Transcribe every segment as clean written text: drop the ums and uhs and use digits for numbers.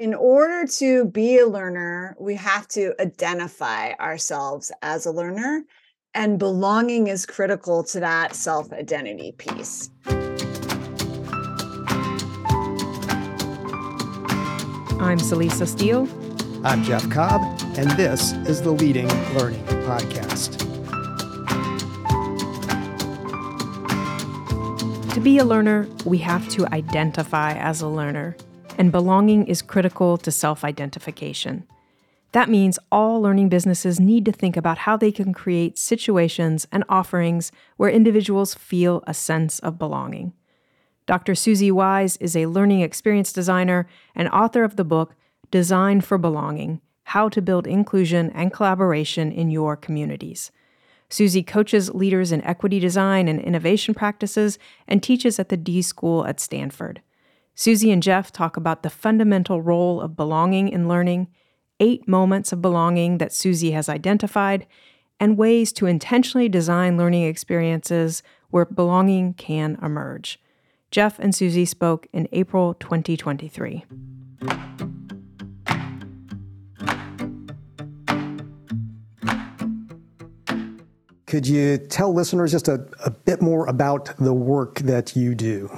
In order to be a learner, we have to identify ourselves as a learner, and belonging is critical to that self-identity piece. I'm Celisa Steele. I'm Jeff Cobb, and this is the Leading Learning Podcast. To be a learner, we have to identify as a learner. And belonging is critical to self-identification. That means all learning businesses need to think about how they can create situations and offerings where individuals feel a sense of belonging. Dr. Susie Wise is a learning experience designer and author of the book, Design for Belonging: How to Build Inclusion and Collaboration in Your Communities. Susie coaches leaders in equity design and innovation practices and teaches at the D.school at Stanford. Susie and Jeff talk about the fundamental role of belonging in learning, 8 moments of belonging that Susie has identified, and ways to intentionally design learning experiences where belonging can emerge. Jeff and Susie spoke in April 2023. Could you tell listeners just a bit more about the work that you do?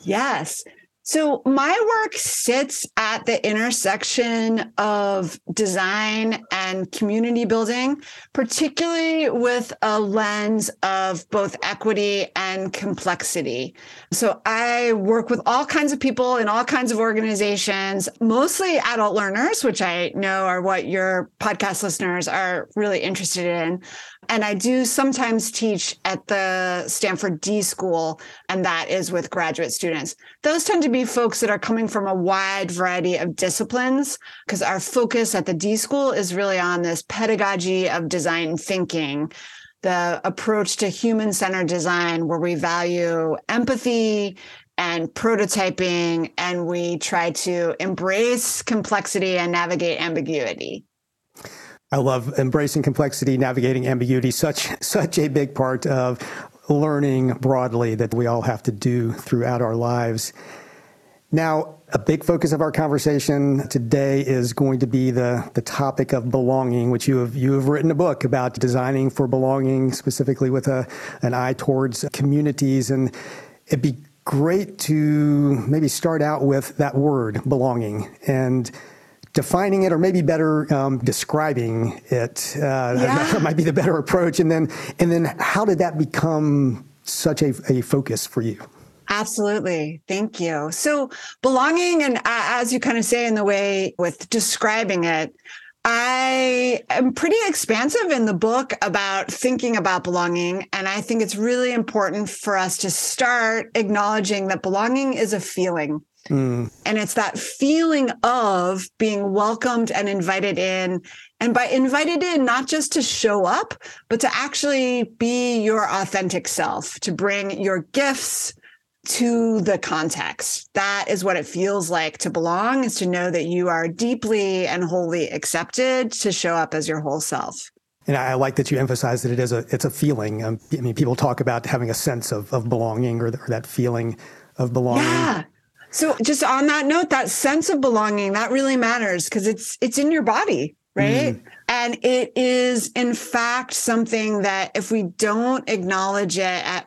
Yes. So my work sits at the intersection of design and community building, particularly with a lens of both equity and complexity. So I work with all kinds of people in all kinds of organizations, mostly adult learners, which I know are what your podcast listeners are really interested in. And I do sometimes teach at the Stanford D.school, and that is with graduate students. Those tend to be folks that are coming from a wide variety of disciplines, because our focus at the D.school is really on this pedagogy of design thinking, the approach to human-centered design where we value empathy and prototyping, and we try to embrace complexity and navigate ambiguity. I love embracing complexity, navigating ambiguity, such a big part of learning broadly that we all have to do throughout our lives. Now, a big focus of our conversation today is going to be the topic of belonging, which you have written a book about, Designing for Belonging, specifically with an eye towards communities. And it'd be great to maybe start out with that word, belonging, and defining it, or maybe better, describing it. That might be the better approach. And then how did that become such a focus for you? Absolutely. Thank you. So belonging, and as you kind of say in the way with describing it, I am pretty expansive in the book about thinking about belonging. And I think it's really important for us to start acknowledging that belonging is a feeling. Mm. And it's that feeling of being welcomed and invited in. And by invited in, not just to show up, but to actually be your authentic self, to bring your gifts to the context. That is what it feels like to belong, is to know that you are deeply and wholly accepted, to show up as your whole self. And I like that you emphasize that it's a feeling. I mean, people talk about having a sense of belonging, or that feeling of belonging. Yeah. So just on that note, that sense of belonging, that really matters, because it's in your body, right? Mm. And it is, in fact, something that if we don't acknowledge it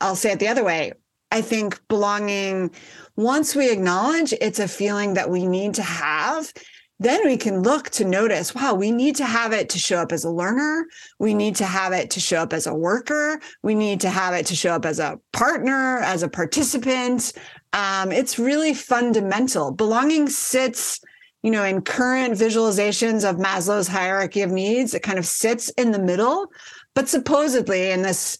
I'll say it the other way. I think belonging, once we acknowledge it's a feeling that we need to have, then we can look to notice, wow, we need to have it to show up as a learner. We need to have it to show up as a worker. We need to have it to show up as a partner, as a participant. It's really fundamental. Belonging sits, in current visualizations of Maslow's hierarchy of needs. It kind of sits in the middle. But supposedly, and this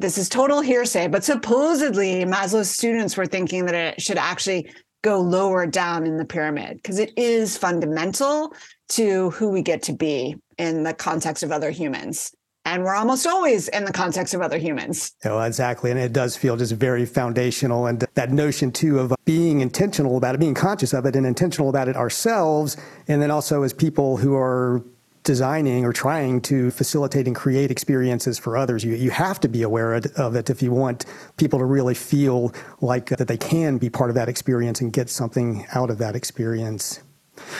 is total hearsay, but supposedly Maslow's students were thinking that it should actually go lower down in the pyramid, because it is fundamental to who we get to be in the context of other humans. And we're almost always in the context of other humans. Oh, exactly. And it does feel just very foundational. And that notion, too, of being intentional about it, being conscious of it and intentional about it ourselves. And then also as people who are designing or trying to facilitate and create experiences for others. You have to be aware of it if you want people to really feel like that they can be part of that experience and get something out of that experience.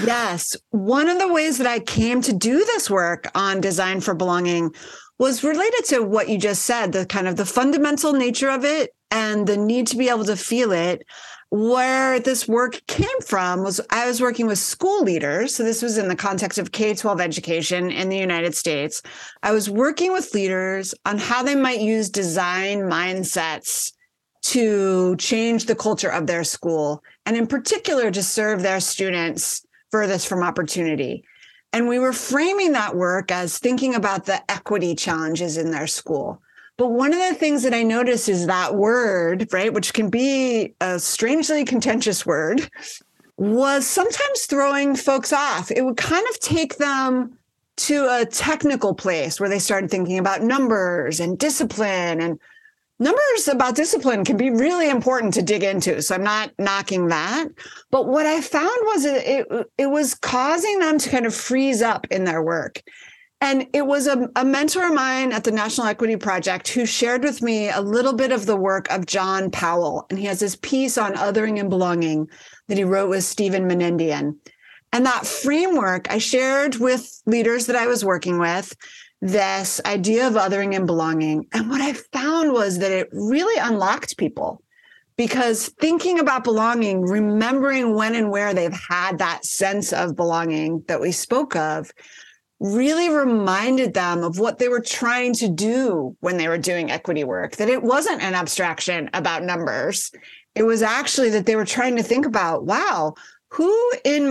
Yes. One of the ways that I came to do this work on Design for Belonging was related to what you just said, the kind of the fundamental nature of it and the need to be able to feel it. Where this work came from was I was working with school leaders. So this was in the context of K-12 education in the United States. I was working with leaders on how they might use design mindsets to change the culture of their school, and in particular to serve their students furthest from opportunity. And we were framing that work as thinking about the equity challenges in their school. But one of the things that I noticed is that word, right, which can be a strangely contentious word, was sometimes throwing folks off. It would kind of take them to a technical place where they started thinking about numbers and discipline. And numbers about discipline can be really important to dig into. So I'm not knocking that. But what I found was it was causing them to kind of freeze up in their work. And it was a mentor of mine at the National Equity Project who shared with me a little bit of the work of John Powell. And he has this piece on othering and belonging that he wrote with Steven Menendian. And that framework, I shared with leaders that I was working with this idea of othering and belonging. And what I found was that it really unlocked people, because thinking about belonging, remembering when and where they've had that sense of belonging that we spoke of, really reminded them of what they were trying to do when they were doing equity work, that it wasn't an abstraction about numbers. It was actually that they were trying to think about, wow, who in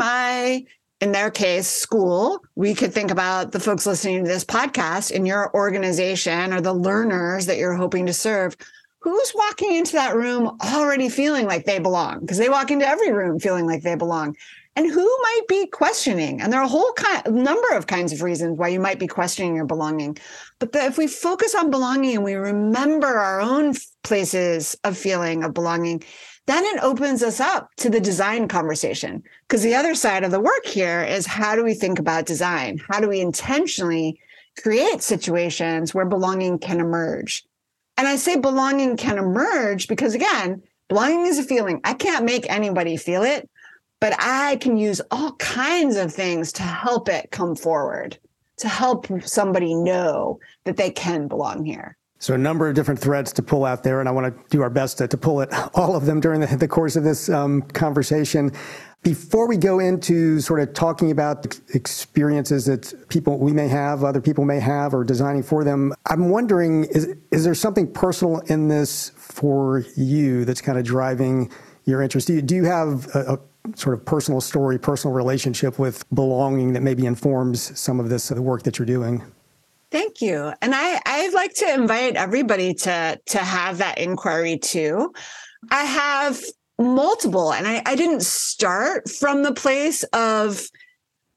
their case, school, we could think about the folks listening to this podcast in your organization or the learners that you're hoping to serve, who's walking into that room already feeling like they belong? Because they walk into every room feeling like they belong. And who might be questioning? And there are a whole number of kinds of reasons why you might be questioning your belonging. But if we focus on belonging and we remember our own places of feeling of belonging, then it opens us up to the design conversation. Because the other side of the work here is, how do we think about design? How do we intentionally create situations where belonging can emerge? And I say belonging can emerge because, again, belonging is a feeling. I can't make anybody feel it. But I can use all kinds of things to help it come forward, to help somebody know that they can belong here. So a number of different threads to pull out there, and I want to do our best to pull at all of them during the course of this conversation. Before we go into sort of talking about experiences that people we may have, other people may have, or designing for them, I'm wondering, is there something personal in this for you that's kind of driving your interest? Do you have a sort of personal story, personal relationship with belonging that maybe informs some of this, the work that you're doing? Thank you. And I'd like to invite everybody to have that inquiry too. I have multiple, and I didn't start from the place of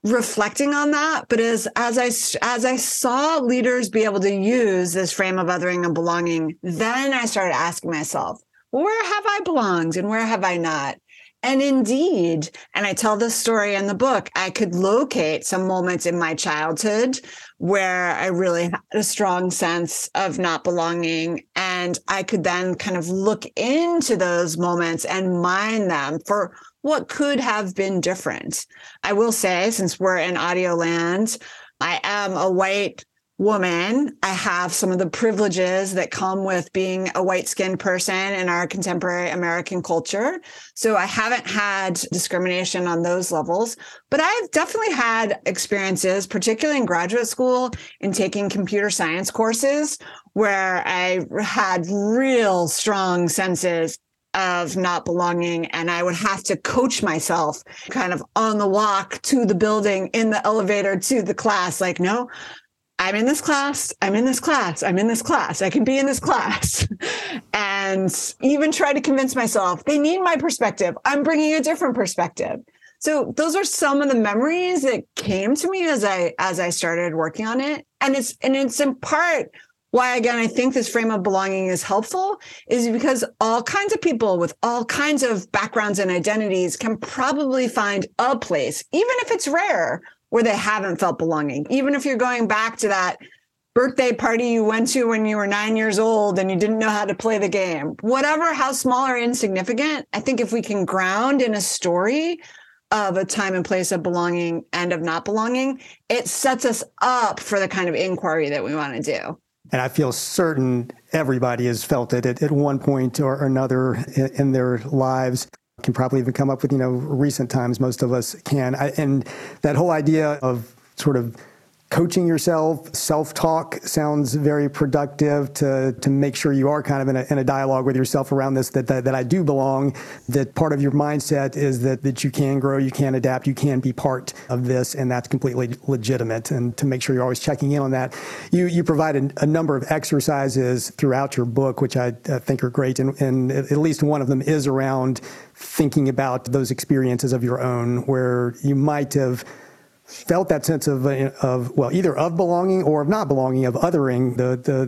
reflecting on that, but as I saw leaders be able to use this frame of othering and belonging, then I started asking myself, well, where have I belonged and where have I not? And indeed, and I tell this story in the book, I could locate some moments in my childhood where I really had a strong sense of not belonging. And I could then kind of look into those moments and mine them for what could have been different. I will say, since we're in audio land, I am a white woman. I have some of the privileges that come with being a white-skinned person in our contemporary American culture. So I haven't had discrimination on those levels, but I've definitely had experiences, particularly in graduate school, in taking computer science courses, where I had real strong senses of not belonging. And I would have to coach myself kind of on the walk to the building, in the elevator to the class, like, no, I'm in this class, I'm in this class, I'm in this class, I can be in this class. And even try to convince myself, they need my perspective, I'm bringing a different perspective. So those are some of the memories that came to me as I started working on it. And it's in part why, again, I think this frame of belonging is helpful, is because all kinds of people with all kinds of backgrounds and identities can probably find a place, even if it's rare, where they haven't felt belonging. Even if you're going back to that birthday party you went to when you were 9 years old and you didn't know how to play the game, whatever, how small or insignificant, I think if we can ground in a story of a time and place of belonging and of not belonging, it sets us up for the kind of inquiry that we want to do. And I feel certain everybody has felt it at one point or another in their lives. Can probably even come up with, recent times, most of us can. And that whole idea of sort of coaching yourself, self-talk sounds very productive to make sure you are kind of in a dialogue with yourself around this, that I do belong, that part of your mindset is that you can grow, you can adapt, you can be part of this, and that's completely legitimate. And to make sure you're always checking in on that. You provide a number of exercises throughout your book, which I think are great, and at least one of them is around thinking about those experiences of your own where you might have felt that sense of either of belonging or of not belonging, of othering,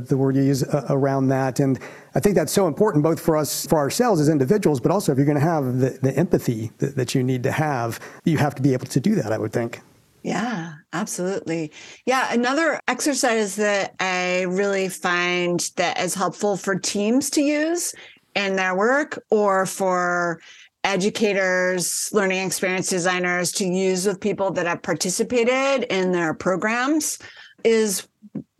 the word you use around that. And I think that's so important both for us, for ourselves as individuals, but also if you're going to have the empathy that you need to have, you have to be able to do that, I would think. Yeah, absolutely. Yeah. Another exercise that I really find that is helpful for teams to use in their work or for educators, learning experience designers to use with people that have participated in their programs is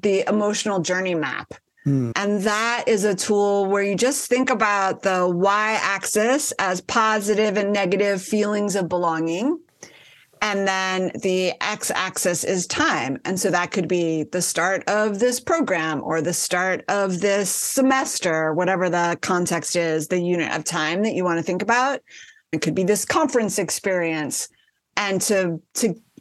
the emotional journey map. Mm. And that is a tool where you just think about the y-axis as positive and negative feelings of belonging. And then the x-axis is time. And so that could be the start of this program or the start of this semester, whatever the context is, the unit of time that you want to think about. It could be this conference experience. And to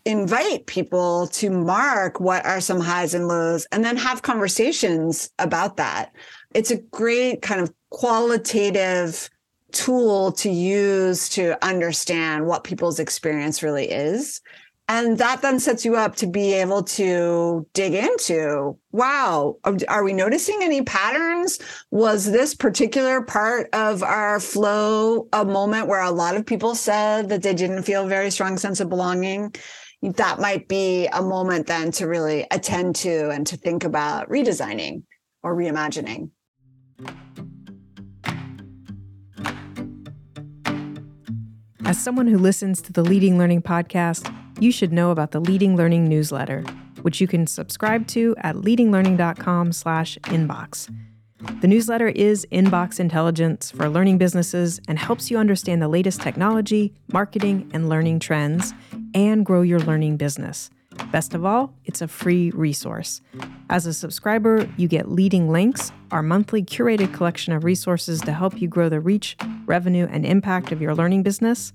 invite people to mark what are some highs and lows and then have conversations about that. It's a great kind of qualitative tool to use to understand what people's experience really is. And that then sets you up to be able to dig into, wow, are we noticing any patterns? Was this particular part of our flow a moment where a lot of people said that they didn't feel a very strong sense of belonging? That might be a moment then to really attend to and to think about redesigning or reimagining. As someone who listens to the Leading Learning Podcast, you should know about the Leading Learning newsletter, which you can subscribe to at leadinglearning.com/inbox. The newsletter is inbox intelligence for learning businesses and helps you understand the latest technology, marketing, and learning trends, and grow your learning business. Best of all, it's a free resource. As a subscriber, you get Leading Links, our monthly curated collection of resources to help you grow the reach, revenue, and impact of your learning business.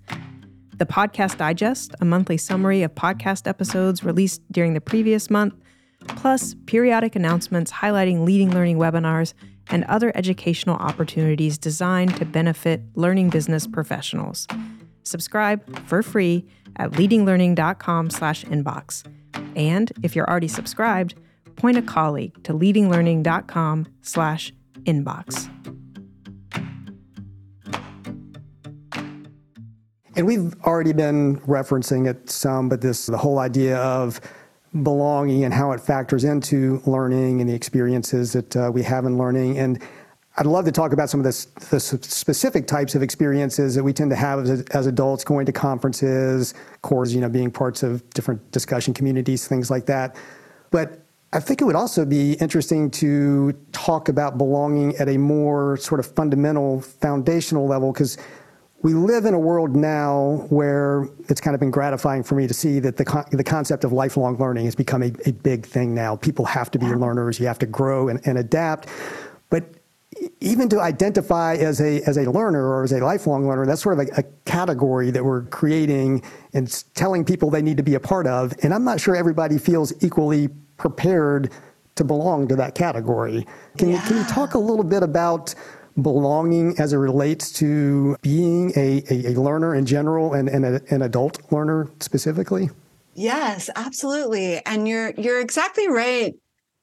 The Podcast Digest, a monthly summary of podcast episodes released during the previous month, plus periodic announcements highlighting Leading Learning webinars and other educational opportunities designed to benefit learning business professionals. Subscribe for free at leadinglearning.com/inbox. And if you're already subscribed, point a colleague to leadinglearning.com/inbox. And we've already been referencing it some, but the whole idea of belonging and how it factors into learning and the experiences that we have in learning. And I'd love to talk about some of the specific types of experiences that we tend to have as adults, going to conferences, courses, being parts of different discussion communities, things like that. But I think it would also be interesting to talk about belonging at a more sort of fundamental, foundational level, because we live in a world now where it's kind of been gratifying for me to see that the concept of lifelong learning has become a big thing now. People have to be learners. You have to grow and adapt. But even to identify as a learner or as a lifelong learner, that's sort of a category that we're creating and telling people they need to be a part of. And I'm not sure everybody feels equally prepared to belong to that category. Can you talk a little bit about belonging as it relates to being a learner in general and an adult learner specifically? Yes, absolutely. And you're exactly right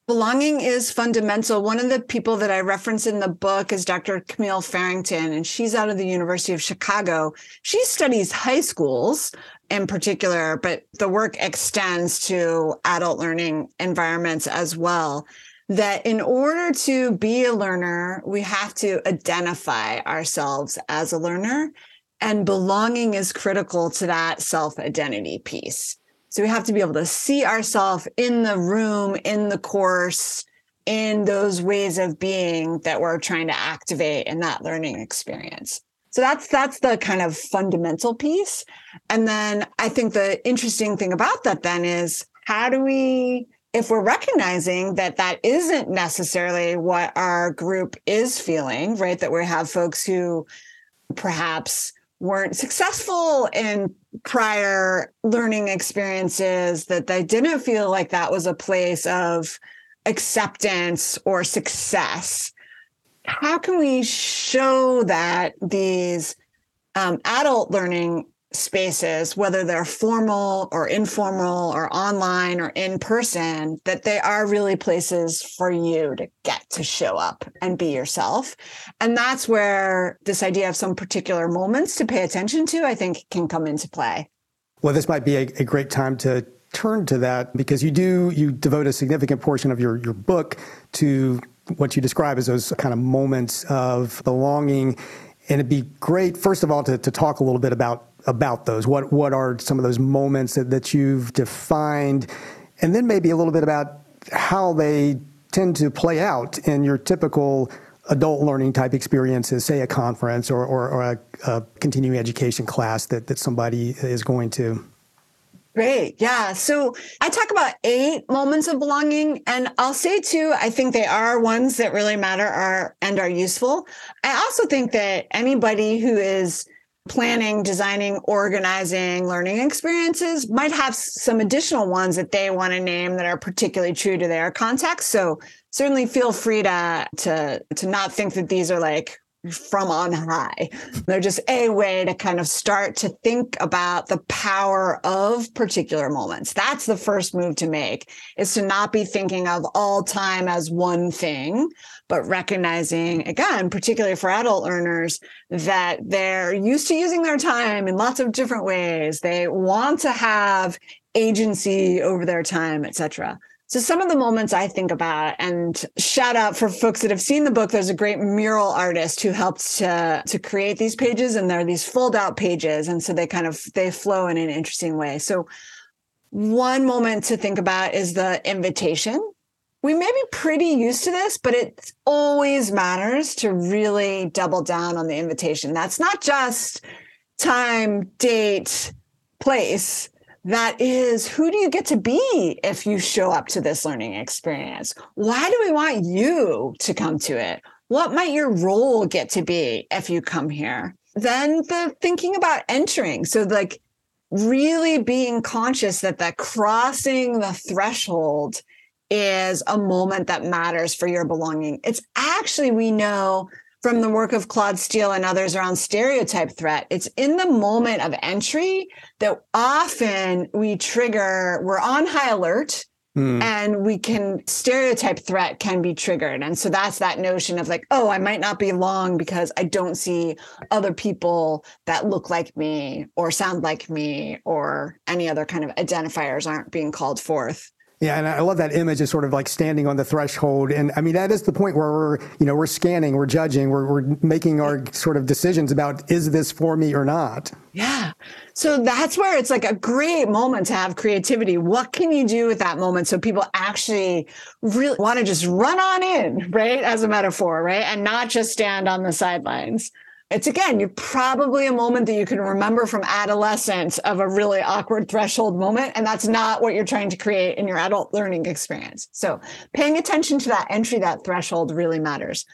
Belonging is fundamental. One of the people that I reference in the book is Dr. Camille Farrington, and she's out of the University of Chicago. She studies high schools in particular, but the work extends to adult learning environments as well. That in order to be a learner, we have to identify ourselves as a learner, and belonging is critical to that self-identity piece. So we have to be able to see ourselves in the room, in the course, in those ways of being that we're trying to activate in that learning experience. So that's the kind of fundamental piece. And then I think the interesting thing about that then is how do we, if we're recognizing that that isn't necessarily what our group is feeling, right? That we have folks who perhaps weren't successful in prior learning experiences, that they didn't feel like that was a place of acceptance or success. How can we show that these adult learning spaces, whether they're formal or informal or online or in person, that they are really places for you to get to show up and be yourself? And that's where this idea of some particular moments to pay attention to, I think, can come into play. Well, this might be a great time to turn to that, because you devote a significant portion of your book to what you describe as those kind of moments of belonging. And it'd be great, first of all, to talk a little bit about those. What are some of those moments that you've defined? And then maybe a little bit about how they tend to play out in your typical adult learning type experiences, say a conference or a continuing education class that somebody is going to. Great. Yeah. So I talk about 8 moments of belonging, and I'll say too, I think they are ones that really matter and are useful. I also think that anybody who is planning, designing, organizing learning experiences might have some additional ones that they want to name that are particularly true to their context. So certainly feel free to not think that these are like from on high. They're just a way to kind of start to think about the power of particular moments. That's the first move to make, is to not be thinking of all time as one thing, but recognizing, again, particularly for adult learners, that they're used to using their time in lots of different ways. They want to have agency over their time, etc. So some of the moments I think about, and shout out for folks that have seen the book, there's a great mural artist who helped to create these pages, and they're these fold out pages. And so they flow in an interesting way. So one moment to think about is the invitation. We may be pretty used to this, but it always matters to really double down on the invitation. That's not just time, date, place. That is, who do you get to be if you show up to this learning experience? Why do we want you to come to it? What might your role get to be if you come here? Then the thinking about entering. So like really being conscious that crossing the threshold is a moment that matters for your belonging. It's actually, we know from the work of Claude Steele and others around stereotype threat, it's in the moment of entry that often we're on high alert, and stereotype threat can be triggered. And so that's that notion of like, oh, I might not belong because I don't see other people that look like me or sound like me, or any other kind of identifiers aren't being called forth. Yeah, and I love that image of sort of like standing on the threshold. And I mean, that is the point where we're scanning, we're judging, we're making our sort of decisions about, is this for me or not? Yeah. So that's where it's like a great moment to have creativity. What can you do with that moment so people actually really want to just run on in, right? As a metaphor, right? And not just stand on the sidelines. It's, again, you're probably a moment that you can remember from adolescence of a really awkward threshold moment. And that's not what you're trying to create in your adult learning experience. So paying attention to that entry, that threshold really matters.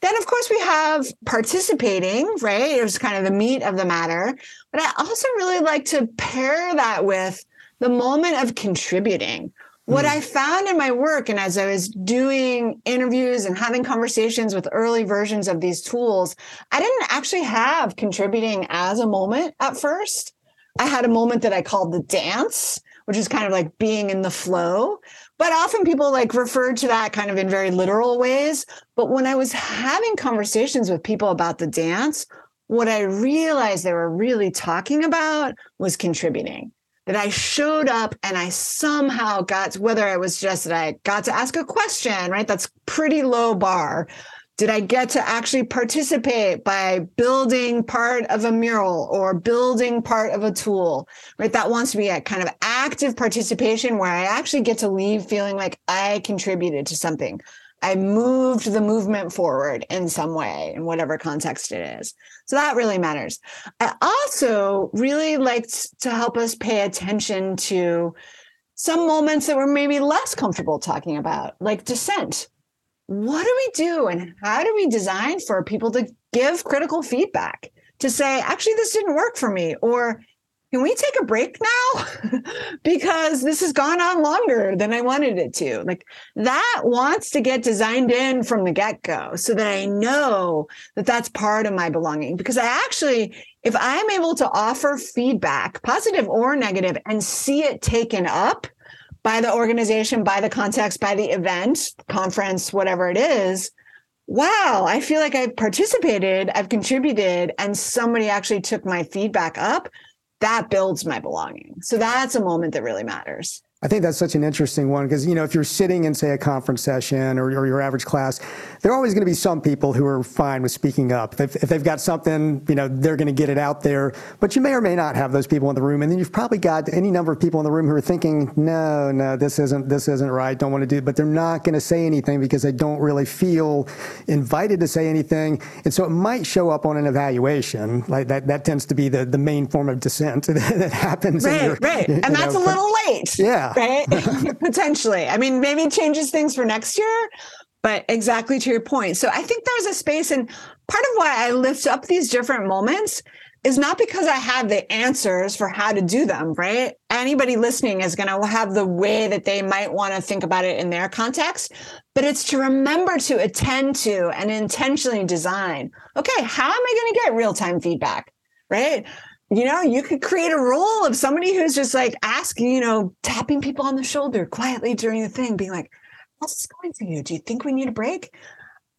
Then, of course, we have participating, right? It was kind of the meat of the matter. But I also really like to pair that with the moment of contributing. What I found in my work, and as I was doing interviews and having conversations with early versions of these tools, I didn't actually have contributing as a moment at first. I had a moment that I called the dance, which is kind of like being in the flow. But often people like refer to that kind of in very literal ways. But when I was having conversations with people about the dance, what I realized they were really talking about was contributing. That I showed up and I somehow got, whether it was just that I got to ask a question, right? That's pretty low bar. Did I get to actually participate by building part of a mural or building part of a tool, right? That wants to be a kind of active participation where I actually get to leave feeling like I contributed to something. I moved the movement forward in some way, in whatever context it is. So that really matters. I also really liked to help us pay attention to some moments that were maybe less comfortable talking about, like dissent. What do we do and how do we design for people to give critical feedback, to say, actually, this didn't work for me, or can we take a break now because this has gone on longer than I wanted it to? Like that wants to get designed in from the get-go so that I know that that's part of my belonging. Because I actually, if I'm able to offer feedback, positive or negative, and see it taken up by the organization, by the context, by the event, conference, whatever it is, wow, I feel like I participated, I've contributed, and somebody actually took my feedback up. That builds my belonging. So that's a moment that really matters. I think that's such an interesting one because, you know, if you're sitting in, say, a conference session or your average class, there are always going to be some people who are fine with speaking up. If they've got something, you know, they're going to get it out there. But you may or may not have those people in the room. And then you've probably got any number of people in the room who are thinking, no, this isn't right. Don't want to do it. But they're not going to say anything because they don't really feel invited to say anything. And so it might show up on an evaluation. Like that tends to be the main form of dissent that happens. Right, right. And that's a little late. Yeah. Right? Potentially. I mean, maybe it changes things for next year, but exactly to your point. So I think there's a space, and part of why I lift up these different moments is not because I have the answers for how to do them, right? Anybody listening is going to have the way that they might want to think about it in their context, but it's to remember to attend to and intentionally design. Okay, how am I going to get real-time feedback, right? You know, you could create a role of somebody who's just like asking, you know, tapping people on the shoulder quietly during the thing, being like, how's this going for you? Do you think we need a break?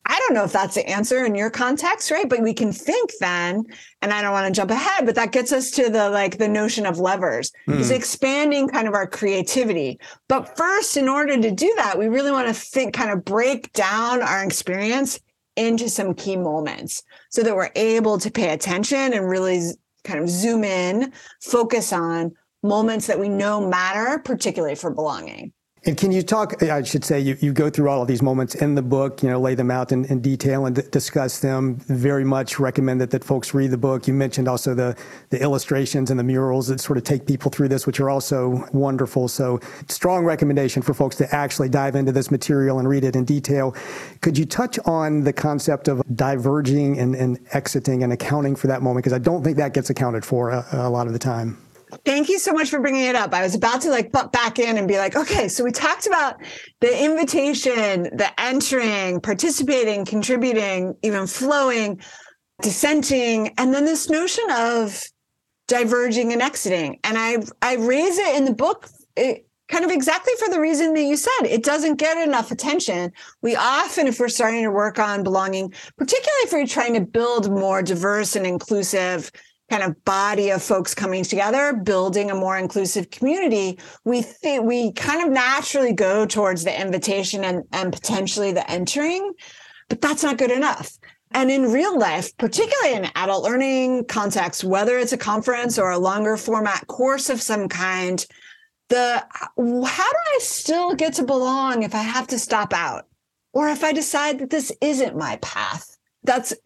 I don't know if that's the answer in your context, right? But we can think then, and I don't want to jump ahead, but that gets us to the notion of levers. It's expanding kind of our creativity. But first, in order to do that, we really want to think, kind of break down our experience into some key moments so that we're able to pay attention and really kind of zoom in, focus on moments that we know matter, particularly for belonging. And can you talk, I should say, you go through all of these moments in the book, you know, lay them out in detail and discuss them. Very much recommend that folks read the book. You mentioned also the illustrations and the murals that sort of take people through this, which are also wonderful. So strong recommendation for folks to actually dive into this material and read it in detail. Could you touch on the concept of diverging and exiting and accounting for that moment? Because I don't think that gets accounted for a lot of the time. Thank you so much for bringing it up. I was about to like butt back in and be like, okay, so we talked about the invitation, the entering, participating, contributing, even flowing, dissenting, and then this notion of diverging and exiting. And I raise it in the book kind of exactly for the reason that you said. It doesn't get enough attention. We often, if we're starting to work on belonging, particularly if we're trying to build more diverse and inclusive kind of body of folks coming together, building a more inclusive community, we kind of naturally go towards the invitation and potentially the entering, but that's not good enough. And in real life, particularly in adult learning context, whether it's a conference or a longer format course of some kind, how do I still get to belong if I have to stop out? Or if I decide that this isn't my path?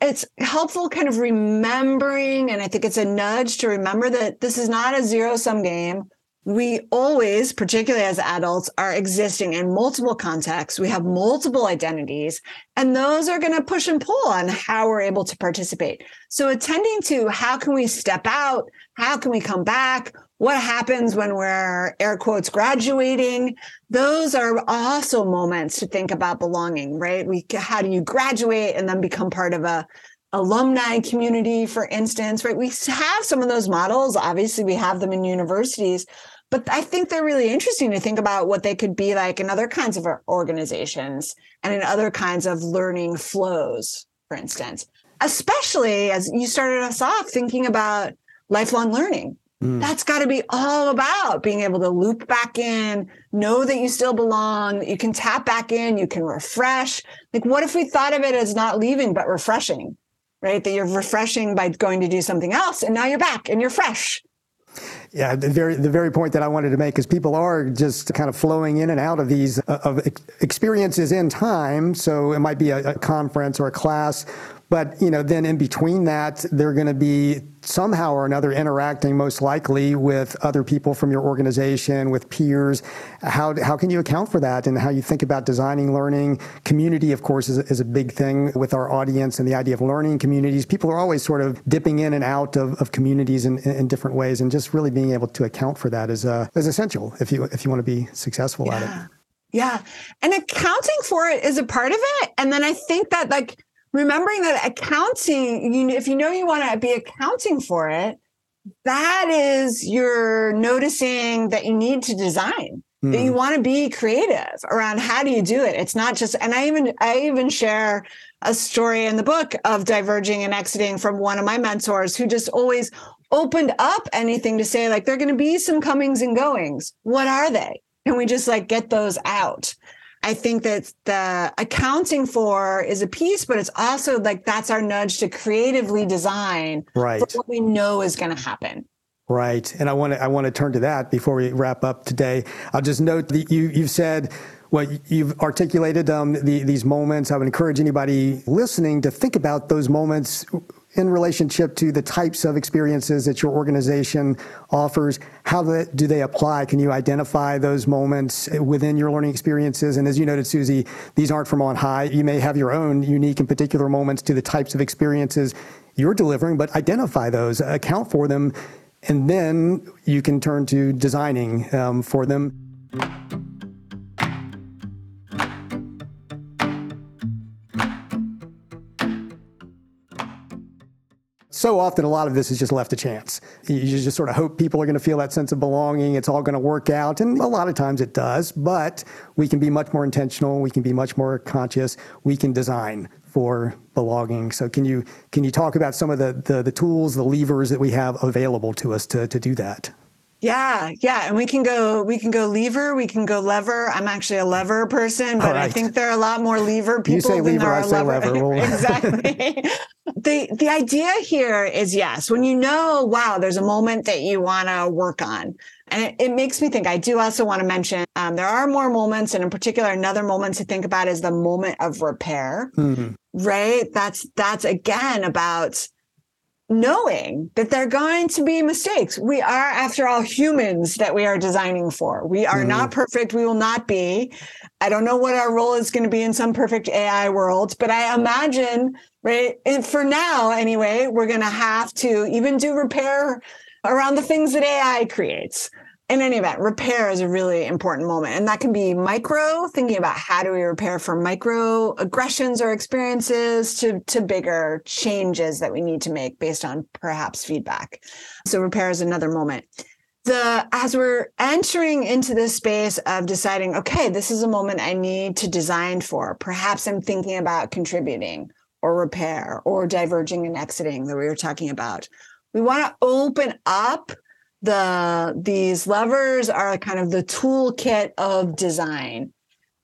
It's helpful kind of remembering, and I think it's a nudge to remember that this is not a zero-sum game. We always, particularly as adults, are existing in multiple contexts. We have multiple identities, and those are going to push and pull on how we're able to participate. So attending to how can we step out? How can we come back? What happens when we're, air quotes, graduating? Those are also moments to think about belonging, right? How do you graduate and then become part of a alumni community, for instance, right? We have some of those models. Obviously, we have them in universities, but I think they're really interesting to think about what they could be like in other kinds of organizations and in other kinds of learning flows, for instance, especially as you started us off thinking about lifelong learning. That's got to be all about being able to loop back in, know that you still belong, that you can tap back in, you can refresh. Like, what if we thought of it as not leaving, but refreshing, right? That you're refreshing by going to do something else, and now you're back and you're fresh. Yeah, the very point that I wanted to make is people are just kind of flowing in and out of these of experiences in time. So it might be a conference or a class, but you know, then in between that, they're going to be somehow or another interacting most likely with other people from your organization, with peers. How can you account for that, and how you think about designing learning? Community, of course, is a big thing with our audience, and the idea of learning communities. People are always sort of dipping in and out of communities in different ways, and just really being able to account for that is essential if you want to be successful at it. Yeah. And accounting for it is a part of it. And then I think that remembering that accounting, if you know you want to be accounting for it, that is you're noticing that you need to design, that you want to be creative around how do you do it. It's not just, and I even share a story in the book of diverging and exiting from one of my mentors who just always opened up anything to say, like, there are going to be some comings and goings. What are they? Can we just get those out? I think that the accounting for is a piece, but it's also that's our nudge to creatively design for what we know is going to happen. Right. And I want to turn to that before we wrap up today. I'll just note that you've said, well, you've articulated these moments. I would encourage anybody listening to think about those moments in relationship to the types of experiences that your organization offers. How do they apply? Can you identify those moments within your learning experiences? And as you noted, Susie, these aren't from on high. You may have your own unique and particular moments to the types of experiences you're delivering, but identify those, account for them, and then you can turn to designing for them. So often a lot of this is just left to chance. You just sort of hope people are going to feel that sense of belonging. It's all going to work out. And a lot of times it does, but we can be much more intentional. We can be much more conscious. We can design for belonging. So can you talk about some of the tools, the levers that we have available to us to do that? Yeah. And we can go lever, we can go lever. I'm actually a lever person, but I think there are a lot more lever people. You say than lever, there are I say lever. Exactly. The idea here is, yes, when there's a moment that you want to work on. And it makes me think, I do also want to mention, there are more moments, and in particular, another moment to think about is the moment of repair, right? That's again about knowing that there are going to be mistakes. We are, after all, humans that we are designing for. We are not perfect. We will not be. I don't know what our role is going to be in some perfect AI world, but I imagine, right, and for now anyway, we're going to have to even do repair around the things that AI creates. In any event, repair is a really important moment. And that can be micro, thinking about how do we repair for micro aggressions or experiences to bigger changes that we need to make based on perhaps feedback. So repair is another moment. As we're entering into this space of deciding, okay, this is a moment I need to design for. Perhaps I'm thinking about contributing or repair or diverging and exiting that we were talking about. We want to open up these levers are kind of the toolkit of design.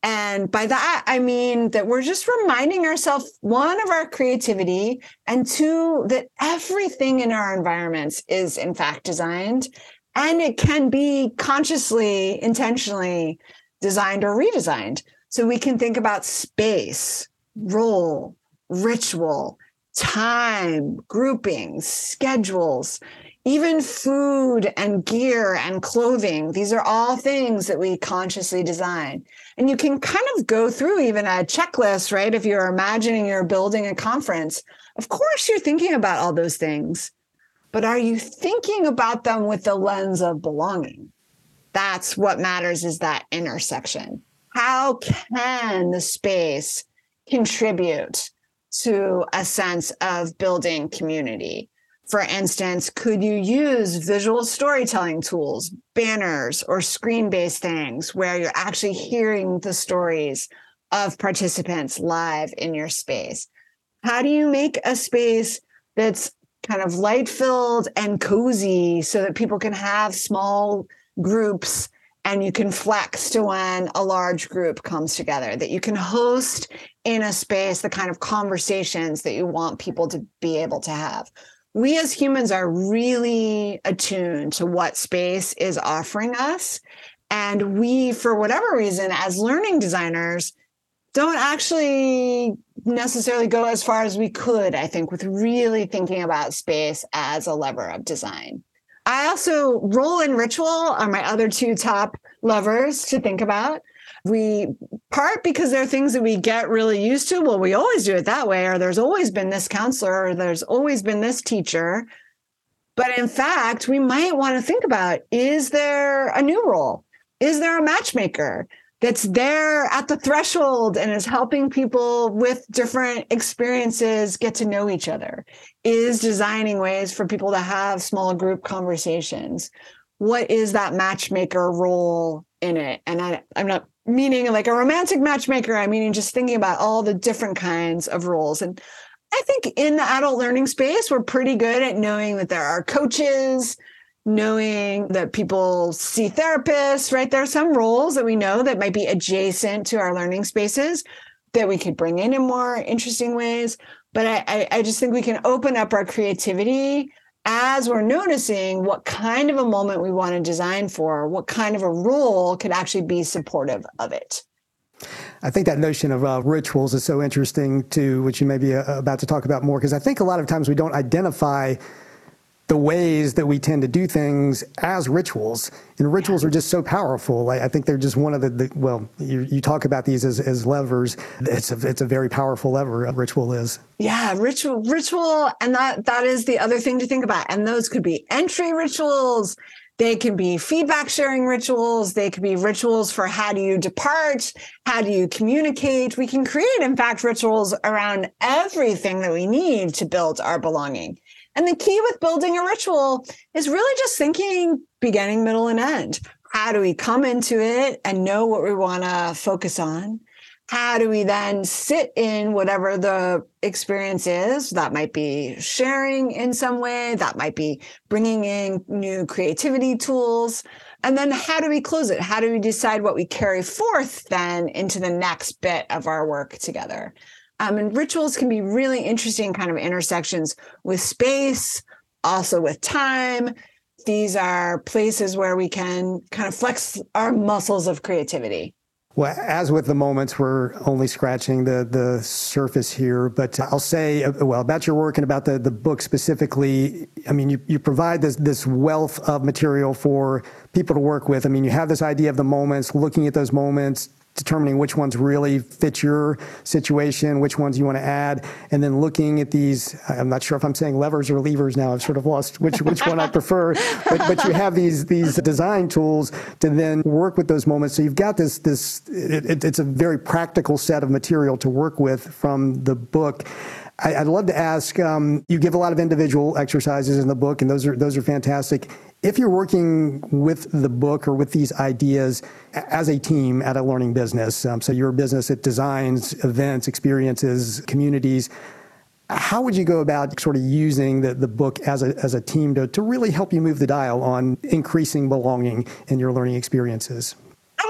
And by that, I mean that we're just reminding ourselves, one, of our creativity, and two, that everything in our environments is in fact designed, and it can be consciously, intentionally designed or redesigned. So we can think about space, role, ritual, time, groupings, schedules, even food and gear and clothing. These are all things that we consciously design. And you can kind of go through even a checklist, right? If you're imagining you're building a conference, of course you're thinking about all those things, but are you thinking about them with the lens of belonging? That's what matters, is that intersection. How can the space contribute to a sense of building community. For instance, could you use visual storytelling tools, banners, or screen-based things where you're actually hearing the stories of participants live in your space? How do you make a space that's kind of light-filled and cozy so that people can have small groups and you can flex to when a large group comes together, that you can host in a space the kind of conversations that you want people to be able to have? We as humans are really attuned to what space is offering us. And we, for whatever reason, as learning designers, don't actually necessarily go as far as we could, I think, with really thinking about space as a lever of design. I also, role and ritual are my other two top levers to think about. We part because they're things that we get really used to. Well, we always do it that way, or there's always been this counselor, or there's always been this teacher. But in fact, we might want to think about, is there a new role? Is there a matchmaker that's there at the threshold and is helping people with different experiences get to know each other? Is designing ways for people to have small group conversations? What is that matchmaker role in it? And I'm not meaning like a romantic matchmaker. I mean, just thinking about all the different kinds of roles. And I think in the adult learning space, we're pretty good at knowing that there are coaches, knowing that people see therapists, right? There are some roles that we know that might be adjacent to our learning spaces that we could bring in more interesting ways. But I just think we can open up our creativity as we're noticing what kind of a moment we want to design for, what kind of a role could actually be supportive of it. I think that notion of rituals is so interesting too, which you may be about to talk about more, because I think a lot of times we don't identify the ways that we tend to do things as rituals. And rituals are just so powerful. I think they're just one of you talk about these as levers. It's a very powerful lever, a ritual is. Yeah, ritual. And that is the other thing to think about. And those could be entry rituals. They can be feedback sharing rituals. They could be rituals for how do you depart? How do you communicate? We can create, in fact, rituals around everything that we need to build our belonging. And the key with building a ritual is really just thinking beginning, middle, and end. How do we come into it and know what we want to focus on? How do we then sit in whatever the experience is? That might be sharing in some way. That might be bringing in new creativity tools. And then how do we close it? How do we decide what we carry forth then into the next bit of our work together? And rituals can be really interesting kind of intersections with space, also with time. These are places where we can kind of flex our muscles of creativity. Well, as with the moments, we're only scratching the surface here, but I'll say, about your work and about the book specifically, I mean, you provide this wealth of material for people to work with. I mean, you have this idea of the moments, looking at those moments, determining which ones really fit your situation, which ones you want to add, and then looking at these, I'm not sure if I'm saying levers or levers now, I've sort of lost which one I prefer, but you have these design tools to then work with those moments. So you've got it's a very practical set of material to work with from the book. I'd love to ask, you give a lot of individual exercises in the book, and those are fantastic. If you're working with the book or with these ideas as a team at a learning business, so you're a business that designs events, experiences, communities, how would you go about sort of using the book as a team to really help you move the dial on increasing belonging in your learning experiences?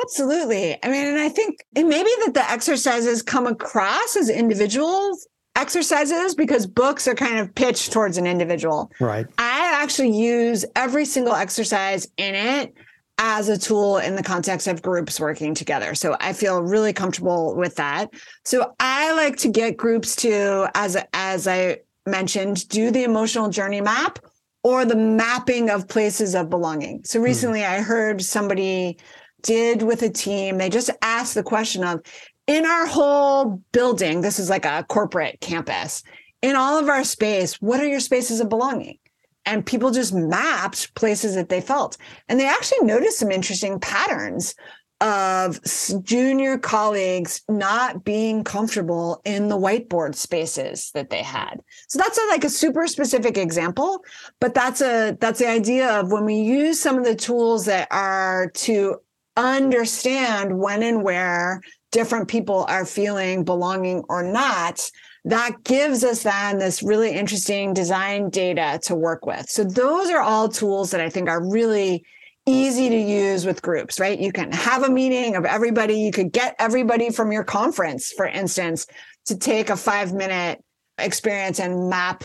Absolutely. I mean, and I think maybe that the exercises come across as individual exercises because books are kind of pitched towards an individual. Right. I actually use every single exercise in it as a tool in the context of groups working together. So I feel really comfortable with that. So I like to get groups to, as I mentioned, do the emotional journey map or the mapping of places of belonging. So recently I heard somebody did with a team, they just asked the question of, in our whole building, this is like a corporate campus, in all of our space, what are your spaces of belonging? And people just mapped places that they felt. And they actually noticed some interesting patterns of junior colleagues not being comfortable in the whiteboard spaces that they had. So that's like a super specific example, but that's the idea of when we use some of the tools that are to understand when and where different people are feeling belonging or not, that gives us then this really interesting design data to work with. So those are all tools that I think are really easy to use with groups, right? You can have a meeting of everybody. You could get everybody from your conference, for instance, to take a 5-minute experience and map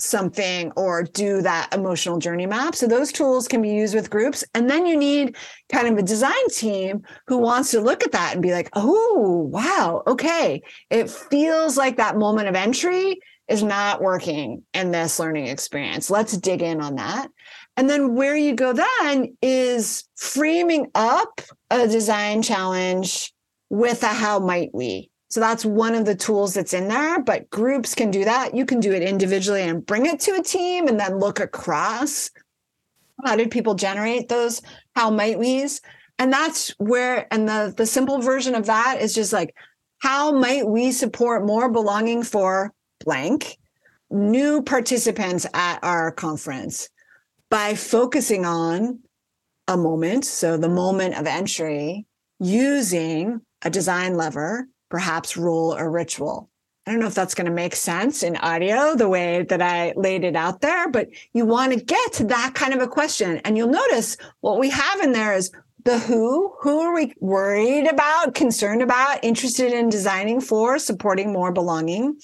something or do that emotional journey map. So those tools can be used with groups. And then you need kind of a design team who wants to look at that and be like, oh, wow, okay. It feels like that moment of entry is not working in this learning experience. Let's dig in on that. And then where you go then is framing up a design challenge with a how might we. So that's one of the tools that's in there, but groups can do that. You can do it individually and bring it to a team and then look across. How did people generate those how might we's? And that's where, and the simple version of that is just like, how might we support more belonging for blank new participants at our conference by focusing on a moment, so the moment of entry, using a design lever, perhaps rule or ritual. I don't know if that's going to make sense in audio, the way that I laid it out there, but you want to get to that kind of a question. And you'll notice what we have in there is the who are we worried about, concerned about, interested in designing for, supporting more belonging?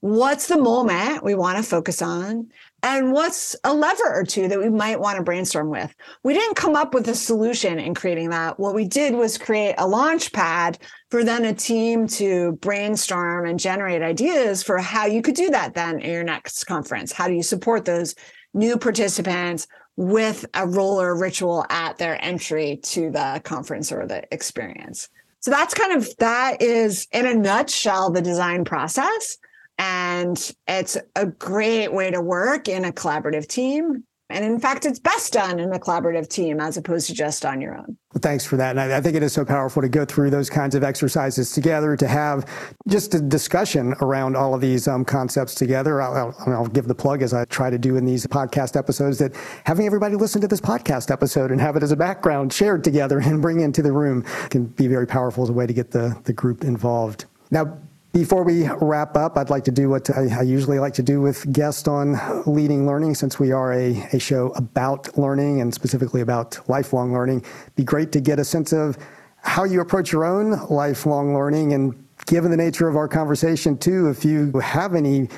What's the moment we want to focus on? And what's a lever or two that we might want to brainstorm with? We didn't come up with a solution in creating that. What we did was create a launch pad for then a team to brainstorm and generate ideas for how you could do that then at your next conference. How do you support those new participants with a role or ritual at their entry to the conference or the experience? So that's kind of, that is in a nutshell, the design process. And it's a great way to work in a collaborative team. And in fact, it's best done in a collaborative team as opposed to just on your own. Well, thanks for that. And I think it is so powerful to go through those kinds of exercises together, to have just a discussion around all of these concepts together. I'll give the plug, as I try to do in these podcast episodes, that having everybody listen to this podcast episode and have it as a background shared together and bring into the room can be very powerful as a way to get the group involved. Now, before we wrap up, I'd like to do what I usually like to do with guests on Leading Learning, since we are a show about learning and specifically about lifelong learning. It'd be great to get a sense of how you approach your own lifelong learning, and given the nature of our conversation too, if you have anything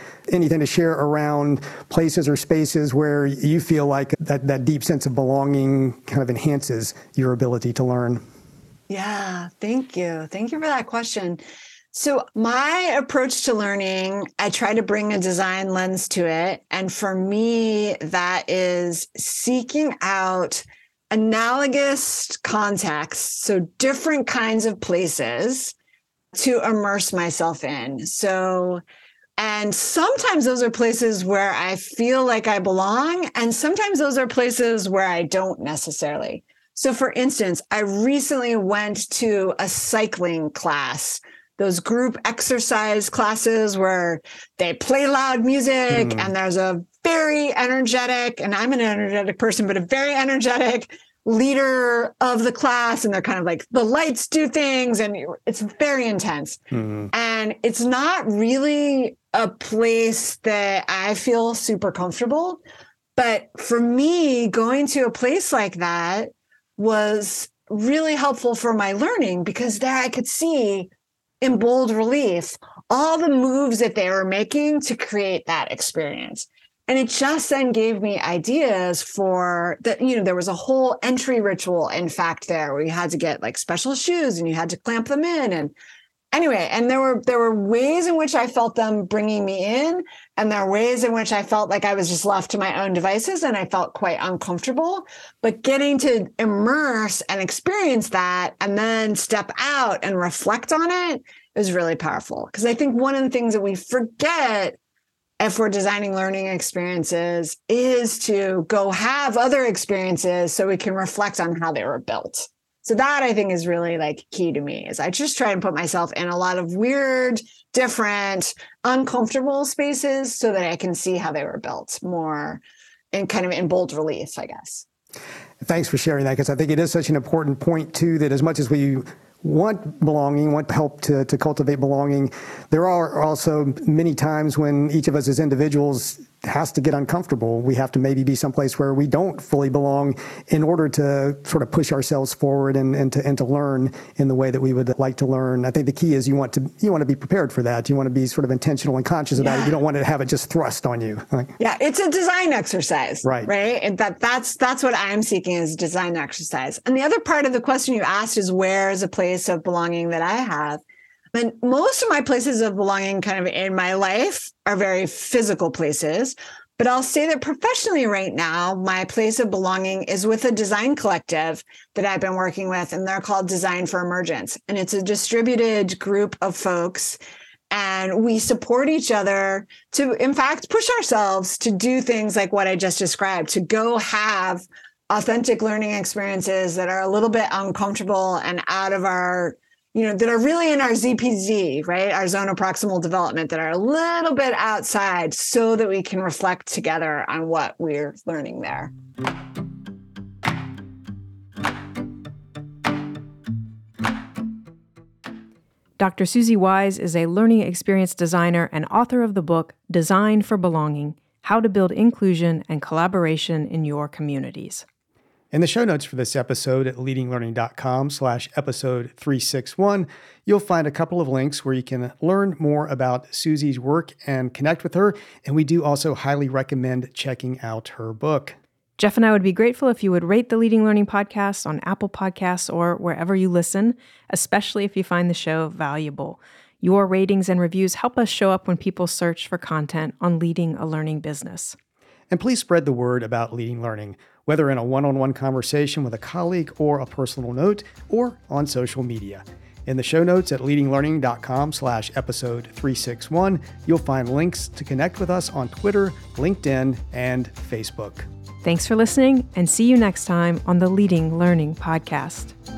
to share around places or spaces where you feel like that deep sense of belonging kind of enhances your ability to learn. Yeah, thank you. Thank you for that question. So my approach to learning, I try to bring a design lens to it. And for me, that is seeking out analogous contexts, so different kinds of places to immerse myself in. So, and sometimes those are places where I feel like I belong, and sometimes those are places where I don't necessarily. So for instance, I recently went to a cycling class, those group exercise classes where they play loud music and there's a very energetic, and I'm an energetic person, but a very energetic leader of the class. And they're kind of like, the lights do things, and it's very intense. Mm. And it's not really a place that I feel super comfortable. But for me, going to a place like that was really helpful for my learning, because there I could see in bold relief all the moves that they were making to create that experience. And it just then gave me ideas for that. You know, there was a whole entry ritual, in fact, there where you had to get like special shoes and you had to clamp them in. And anyway, and there were ways in which I felt them bringing me in, and there were ways in which I felt like I was just left to my own devices and I felt quite uncomfortable. But getting to immerse and experience that and then step out and reflect on it is really powerful. Because I think one of the things that we forget if we're designing learning experiences is to go have other experiences so we can reflect on how they were built. So that I think is really like key to me, is I just try and put myself in a lot of weird, different, uncomfortable spaces so that I can see how they were built more and kind of in bold relief, I guess. Thanks for sharing that, because I think it is such an important point too, that as much as we want belonging, want help to cultivate belonging, there are also many times when each of us as individuals has to get uncomfortable. We have to maybe be someplace where we don't fully belong in order to sort of push ourselves forward and to learn in the way that we would like to learn. I think the key is you want to be prepared for that. You want to be sort of intentional and conscious about it. You don't want to have it just thrust on you. Like, yeah, it's a design exercise, right? And that's what I'm seeking, is design exercise. And the other part of the question you asked is, where is a place of belonging that I have? And most of my places of belonging kind of in my life are very physical places, but I'll say that professionally right now, my place of belonging is with a design collective that I've been working with, and they're called Design for Emergence. And it's a distributed group of folks, and we support each other to, in fact, push ourselves to do things like what I just described, to go have authentic learning experiences that are a little bit uncomfortable and out of our, that are really in our ZPZ, right? Our zone of proximal development, that are a little bit outside, so that we can reflect together on what we're learning there. Dr. Susie Wise is a learning experience designer and author of the book, Design for Belonging: How to Build Inclusion and Collaboration in Your Communities. In the show notes for this episode at leadinglearning.com/episode 361, you'll find a couple of links where you can learn more about Susie's work and connect with her. And we do also highly recommend checking out her book. Jeff and I would be grateful if you would rate the Leading Learning Podcast on Apple Podcasts or wherever you listen, especially if you find the show valuable. Your ratings and reviews help us show up when people search for content on leading a learning business. And please spread the word about Leading Learning, whether in a one-on-one conversation with a colleague or a personal note or on social media. In the show notes at leadinglearning.com/episode 361, you'll find links to connect with us on Twitter, LinkedIn, and Facebook. Thanks for listening, and see you next time on the Leading Learning Podcast.